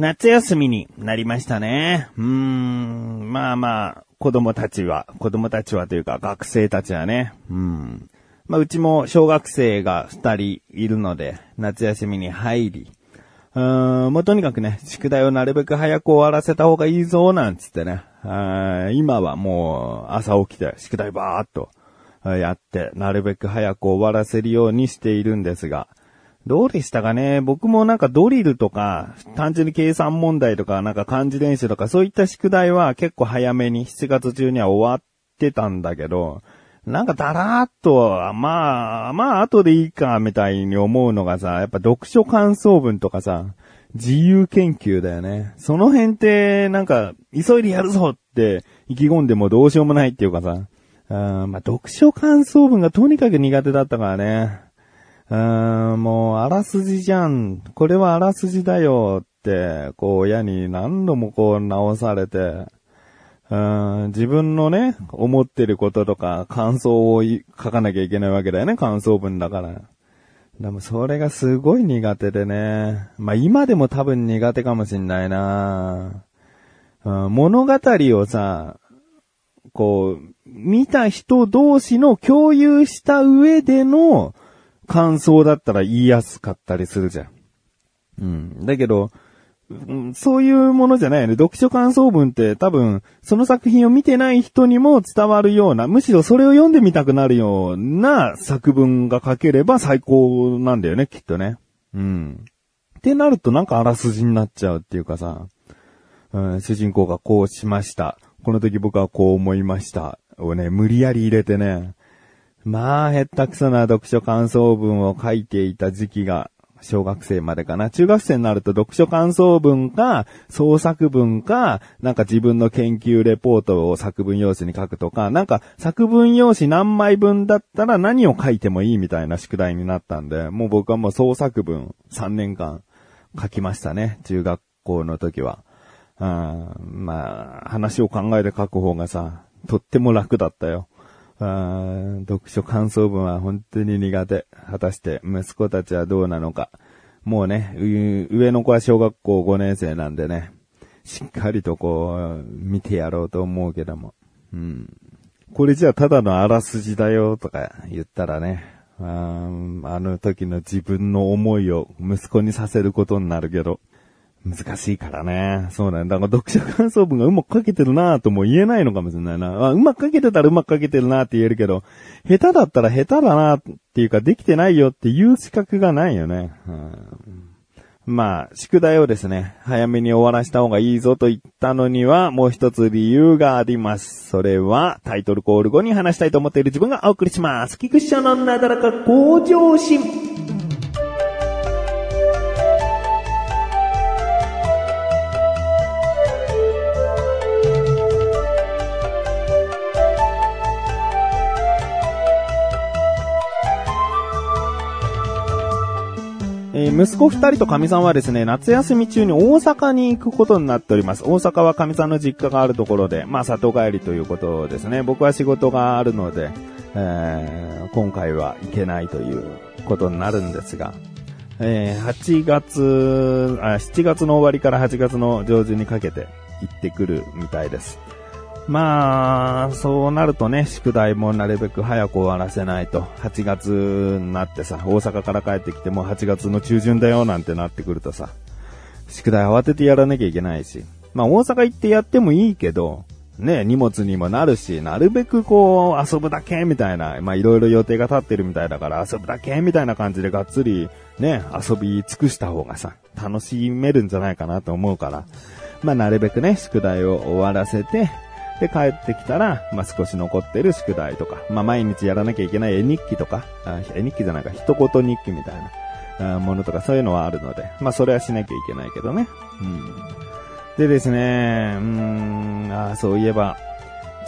夏休みになりましたね。まあ、子供たちはというか学生たちはね。まあ、うちも小学生が2人いるので、夏休みに入り、もうとにかくね、宿題をなるべく早く終わらせた方がいいぞ、なんつってね。今はもう朝起きて宿題バーっとやって、なるべく早く終わらせるようにしているんですが、どうでしたかね。僕もなんかドリルとか、単純に計算問題とか、なんか漢字練習とか、そういった宿題は結構早めに7月中には終わってたんだけど、なんかだらーっと、まあ後でいいかみたいに思うのがさ、やっぱ読書感想文とかさ、自由研究だよね。その辺ってなんか急いでやるぞって意気込んでもどうしようもないっていうかさ、まあ読書感想文がとにかく苦手だったからね。もうあらすじじゃん、これはあらすじだよってこう親に何度もこう直されて、自分のね思ってることとか感想を書かなきゃいけないわけだよね、感想文だから。でもそれがすごい苦手でね、まあ今でも多分苦手かもしんないな。物語をさこう見た人同士の共有した上での感想だったら言いやすかったりするじゃん。だけど、そういうものじゃないよね。読書感想文って多分、その作品を見てない人にも伝わるような、むしろそれを読んでみたくなるような作文が書ければ最高なんだよね、きっとね。ってなるとなんかあらすじになっちゃうっていうかさ、主人公がこうしました。この時僕はこう思いました。をね、無理やり入れてね、まあ、へったくそな読書感想文を書いていた時期が、小学生までかな。中学生になると読書感想文か、創作文か、なんか自分の研究レポートを作文用紙に書くとか、なんか作文用紙何枚分だったら何を書いてもいいみたいな宿題になったんで、もう僕はもう創作文3年間書きましたね。中学校の時は。まあ、話を考えて書く方がさ、とっても楽だったよ。読書感想文は本当に苦手。果たして息子たちはどうなのか。もうね、上の子は小学校5年生なんでね、しっかりとこう見てやろうと思うけども、これじゃあただのあらすじだよとか言ったらね、あの時の自分の思いを息子にさせることになるけど難しいからね。そうなんだ。だから読書感想文がうまく書けてるなぁとも言えないのかもしれないな。うまく書けてたらうまく書けてるなぁって言えるけど、下手だったら下手だなぁっていうかできてないよっていう資格がないよね。まあ、宿題をですね、早めに終わらした方がいいぞと言ったのにはもう一つ理由があります。それはタイトルコール後に話したいと思っている自分がお送りします。菊池翔のなだらか向上心。息子2人と神さんはですね、夏休み中に大阪に行くことになっております。大阪は神さんの実家があるところで、まあ里帰りということですね。僕は仕事があるので、今回は行けないということになるんですが、7月の終わりから8月の上旬にかけて行ってくるみたいです。まあ、そうなるとね、宿題もなるべく早く終わらせないと、8月になってさ、大阪から帰ってきてもう8月の中旬だよなんてなってくるとさ、宿題慌ててやらなきゃいけないし、まあ大阪行ってやってもいいけど、ね、荷物にもなるし、なるべくこう、遊ぶだけみたいな、まあいろいろ予定が立ってるみたいだから、遊ぶだけみたいな感じでがっつり、ね、遊び尽くした方がさ、楽しめるんじゃないかなと思うから、まあなるべくね、宿題を終わらせて、で帰ってきたら、まあ、少し残ってる宿題とか、まあ、毎日やらなきゃいけない絵日記とか、絵日記じゃないか、一言日記みたいなものとかそういうのはあるので、まあ、それはしなきゃいけないけどね。でですね、そういえば、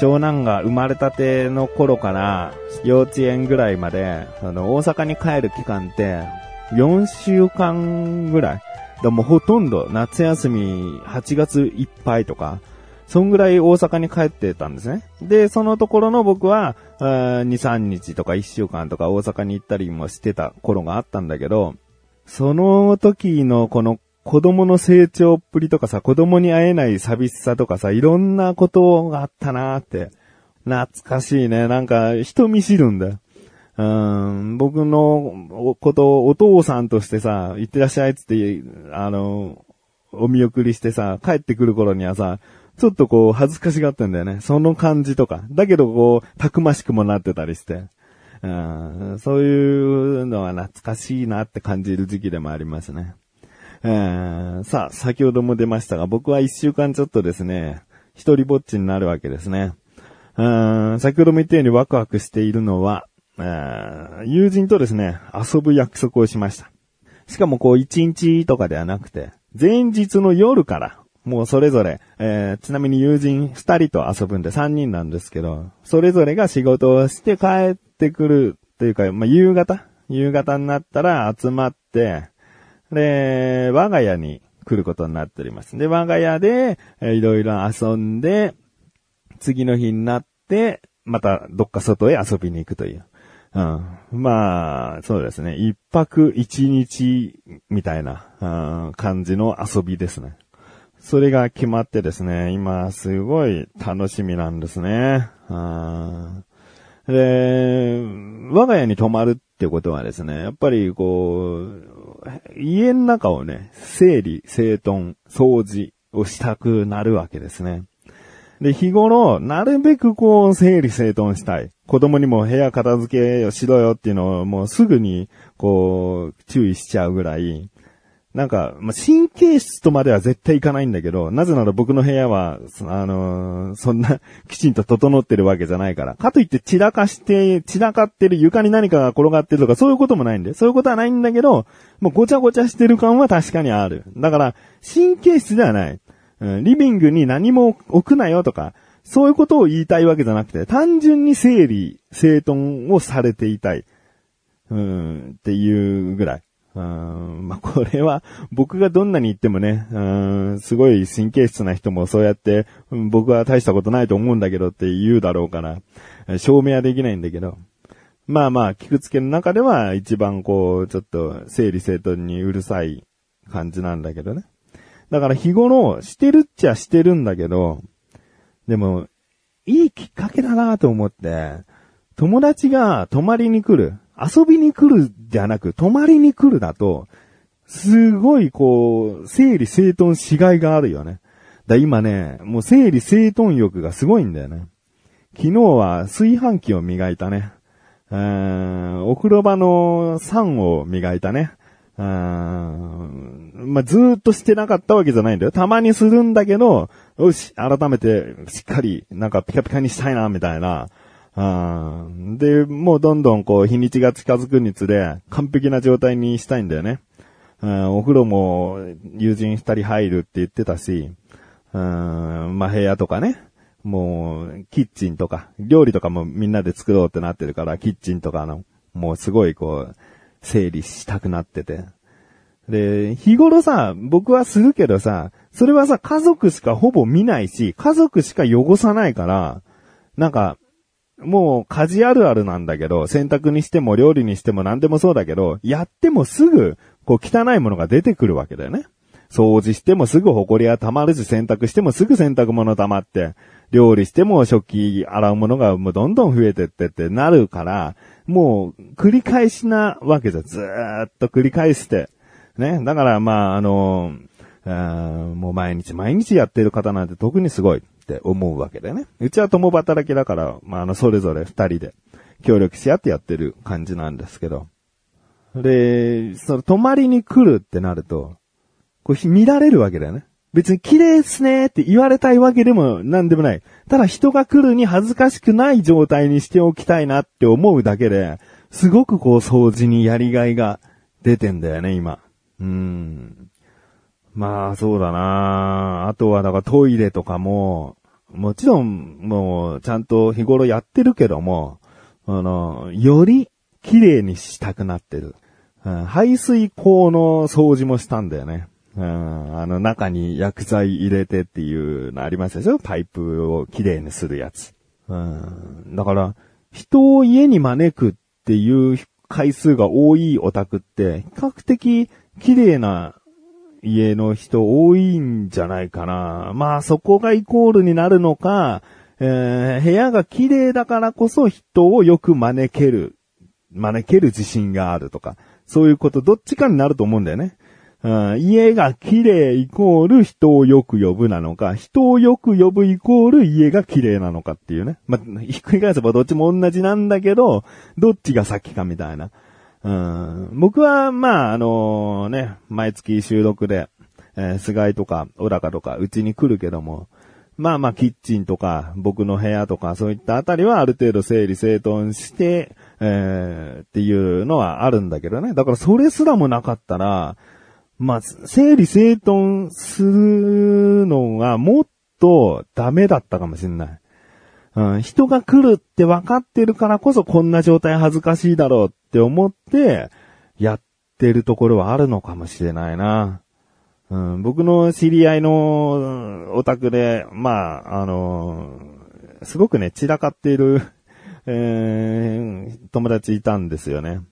長男が生まれたての頃から、幼稚園ぐらいまで、大阪に帰る期間って、4週間ぐらい。でもほとんど夏休み8月いっぱいとか、そんぐらい大阪に帰ってたんですね。で、そのところの僕は、2、3日とか1週間とか大阪に行ったりもしてた頃があったんだけど、その時のこの子供の成長っぷりとかさ、子供に会えない寂しさとかさ、いろんなことがあったなーって。懐かしいね。なんか、人見知るんだよ。僕のことをお父さんとしてさ、行ってらっしゃいつって、お見送りしてさ、帰ってくる頃にはさ、ちょっとこう、恥ずかしがったんだよね。その感じとか。だけどこう、たくましくもなってたりして。そういうのは懐かしいなって感じる時期でもありますね。さあ、先ほども出ましたが、僕は1週間ちょっとですね、一人ぼっちになるわけですね。先ほども言ったようにワクワクしているのは、友人とですね、遊ぶ約束をしました。しかもこう1日とかではなくて、前日の夜から、もうそれぞれ、ちなみに友人2人と遊ぶんで3人なんですけど、それぞれが仕事をして帰ってくるというか、まあ、夕方になったら集まって、で、我が家に来ることになっております。で、我が家で、いろいろ遊んで、次の日になって、またどっか外へ遊びに行くという。まあ、そうですね。1泊1日みたいな、感じの遊びですね。それが決まってですね、今すごい楽しみなんですね。で、我が家に泊まるってことはですね、やっぱりこう、家の中をね、整理、整頓、掃除をしたくなるわけですね。で、日頃、なるべくこう、整理整頓したい。子供にも部屋片付けをしろよっていうのをもうすぐに、こう、注意しちゃうぐらい。なんか、まあ、神経質とまでは絶対いかないんだけど、なぜなら僕の部屋は、そんなきちんと整ってるわけじゃないから。かといって散らかってる床に何かが転がってるとかそういうこともないんで、そういうことはないんだけど、もうごちゃごちゃしてる感は確かにある。だから、神経質ではない。リビングに何も置くなよとか、そういうことを言いたいわけじゃなくて、単純に整理、整頓をされていたい。っていうぐらい。まあ、これは僕がどんなに言ってもね、すごい神経質な人もそうやって、僕は大したことないと思うんだけどって言うだろうから、証明はできないんだけど。まあまあ、聞くつけの中では一番こう、ちょっと整理整頓にうるさい感じなんだけどね。だから日頃してるっちゃしてるんだけど、でもいいきっかけだなと思って、友達が泊まりに来る、遊びに来るじゃなく泊まりに来るだと、すごいこう整理整頓しがいがあるよね。だ今ね、もう整理整頓欲がすごいんだよね。昨日は炊飯器を磨いたね。お風呂場の酸を磨いたね。まあ、ずーっとしてなかったわけじゃないんだよ。たまにするんだけど、よし、改めてしっかりなんかピカピカにしたいなみたいな。で、もうどんどんこう日にちが近づくにつれ完璧な状態にしたいんだよね。お風呂も友人2人入るって言ってたし、まあ、部屋とかね、もうキッチンとか料理とかもみんなで作ろうってなってるからキッチンとかのもうすごいこう。整理したくなってて。で、日頃さ、僕はするけどさ、それはさ、家族しかほぼ見ないし、家族しか汚さないから、なんか、もう家事あるあるなんだけど、洗濯にしても料理にしても何でもそうだけど、やってもすぐ、こう汚いものが出てくるわけだよね。掃除してもすぐ埃が溜まるし、洗濯してもすぐ洗濯物溜まって、料理しても食器洗うものがもうどんどん増えてってってなるから、もう繰り返しなわけじゃ、ずーっと繰り返して。ね。だからまあもう毎日やってる方なんて特にすごいって思うわけだよね。うちは共働きだから、まあそれぞれ2人で協力し合ってやってる感じなんですけど。で、その泊まりに来るってなると、こう見られるわけだよね。別に綺麗っすねって言われたいわけでもなんでもない。ただ人が来るに恥ずかしくない状態にしておきたいなって思うだけで、すごくこう掃除にやりがいが出てんだよね、今。まあそうだな。あとはだからトイレとかも、もちろんもうちゃんと日頃やってるけども、より綺麗にしたくなってる。排水口の掃除もしたんだよね。中に薬剤入れてっていうのありますでしょ？パイプをきれいにするやつ。だから、人を家に招くっていう回数が多いお宅って、比較的きれいな家の人多いんじゃないかな。まあそこがイコールになるのか、部屋が綺麗だからこそ人をよく招ける自信があるとか、そういうことどっちかになると思うんだよね。家が綺麗イコール人をよく呼ぶなのか、人をよく呼ぶイコール家が綺麗なのかっていうね。まあ、ひっくり返せばどっちも同じなんだけど、どっちが先かみたいな。僕は、まあ、ね、毎月収録で、菅井とか、小高とか、うちに来るけども、まあまあ、キッチンとか、僕の部屋とか、そういったあたりはある程度整理整頓して、っていうのはあるんだけどね。だからそれすらもなかったら、まあ、整理整頓するのがもっとダメだったかもしれない。人が来るって分かってるからこそこんな状態恥ずかしいだろうって思ってやってるところはあるのかもしれないな。僕の知り合いのお宅で、まあ、すごくね、散らかっている、友達いたんですよね。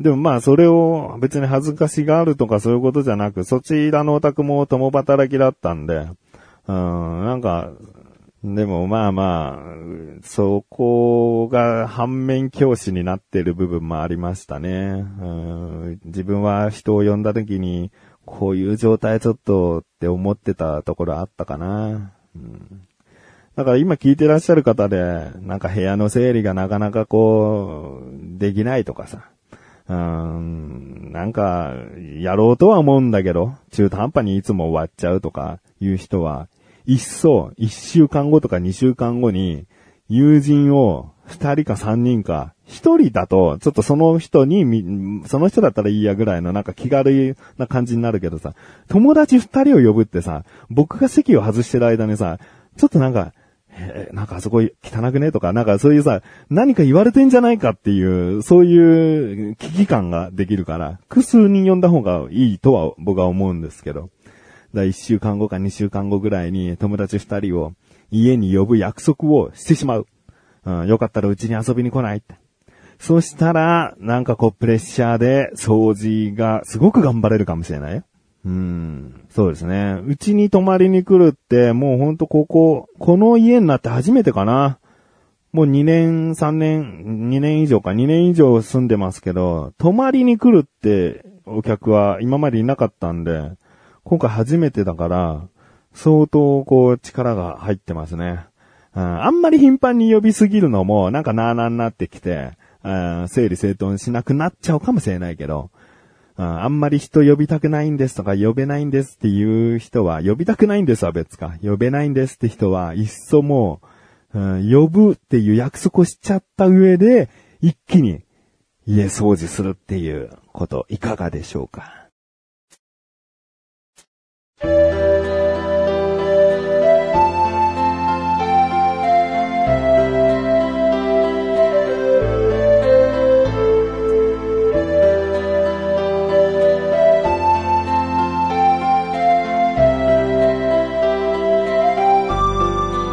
でもまあそれを別に恥ずかしがあるとかそういうことじゃなく、そちらのお宅も共働きだったんで、なんか、でもまあまあ、そこが反面教師になってる部分もありましたね。自分は人を呼んだ時に、こういう状態ちょっとって思ってたところあったかな。だから今聞いてらっしゃる方で、なんか部屋の整理がなかなかこう、できないとかさ。なんか、やろうとは思うんだけど、中途半端にいつも終わっちゃうとかいう人は、1週間後とか2週間後に、友人を2人か3人か、1人だと、ちょっとその人だったらいいやぐらいのなんか気軽な感じになるけどさ、友達2人を呼ぶってさ、僕が席を外してる間にさ、ちょっとなんか、なんかあそこ汚くねとか、なんかそういうさ、何か言われてんじゃないかっていう、そういう危機感ができるから、複数人呼んだ方がいいとは僕は思うんですけど。だ1週間後か2週間後ぐらいに友達2人を家に呼ぶ約束をしてしまう。よかったらうちに遊びに来ないって。そしたら、なんかこうプレッシャーで掃除がすごく頑張れるかもしれないよ。そうですね。うちに泊まりに来るって、もうほんとこの家になって初めてかな。もう2年以上住んでますけど、泊まりに来るってお客は今までいなかったんで、今回初めてだから、相当こう力が入ってますね。あんまり頻繁に呼びすぎるのも、なんかなーなーになってきて、整理整頓しなくなっちゃうかもしれないけど、あんまり人呼びたくないんですとか呼べないんですっていう人は、呼びたくないんですは別か。呼べないんですって人は、いっそもう、呼ぶっていう約束をしちゃった上で、一気に家掃除するっていうこと、いかがでしょうか。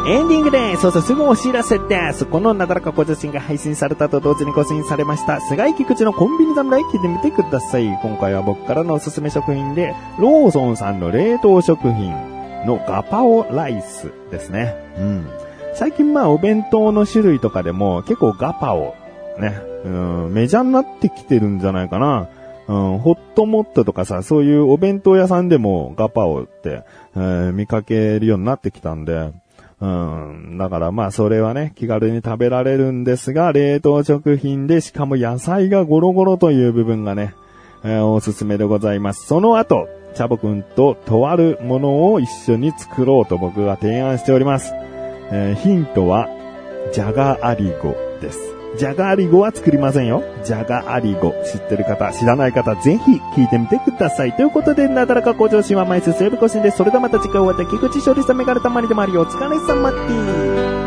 エンディングです。そうそう、すぐお知らせです。このなだらか向上心が配信されたと同時に更新されました。菅井菊池のコンビニ侍聞いてみてください。今回は僕からのおすすめ食品で、ローソンさんの冷凍食品のガパオライスですね。最近まあお弁当の種類とかでも結構ガパオね、メジャーになってきてるんじゃないかな。ホットモットとかさ、そういうお弁当屋さんでもガパオって、見かけるようになってきたんで、だからまあそれはね、気軽に食べられるんですが、冷凍食品でしかも野菜がゴロゴロという部分がね、おすすめでございます。その後、チャボくんととあるものを一緒に作ろうと僕が提案しております。ヒントは、じゃがアリゴです。じゃがアリゴは作りませんよ。じゃがアリゴ、知ってる方、知らない方、ぜひ聞いてみてください。ということで、なだらか向上心は毎週水曜日更新です。それではまた次回お会いでき口勝利さめがるたまりでもあるよ。お疲れ様です。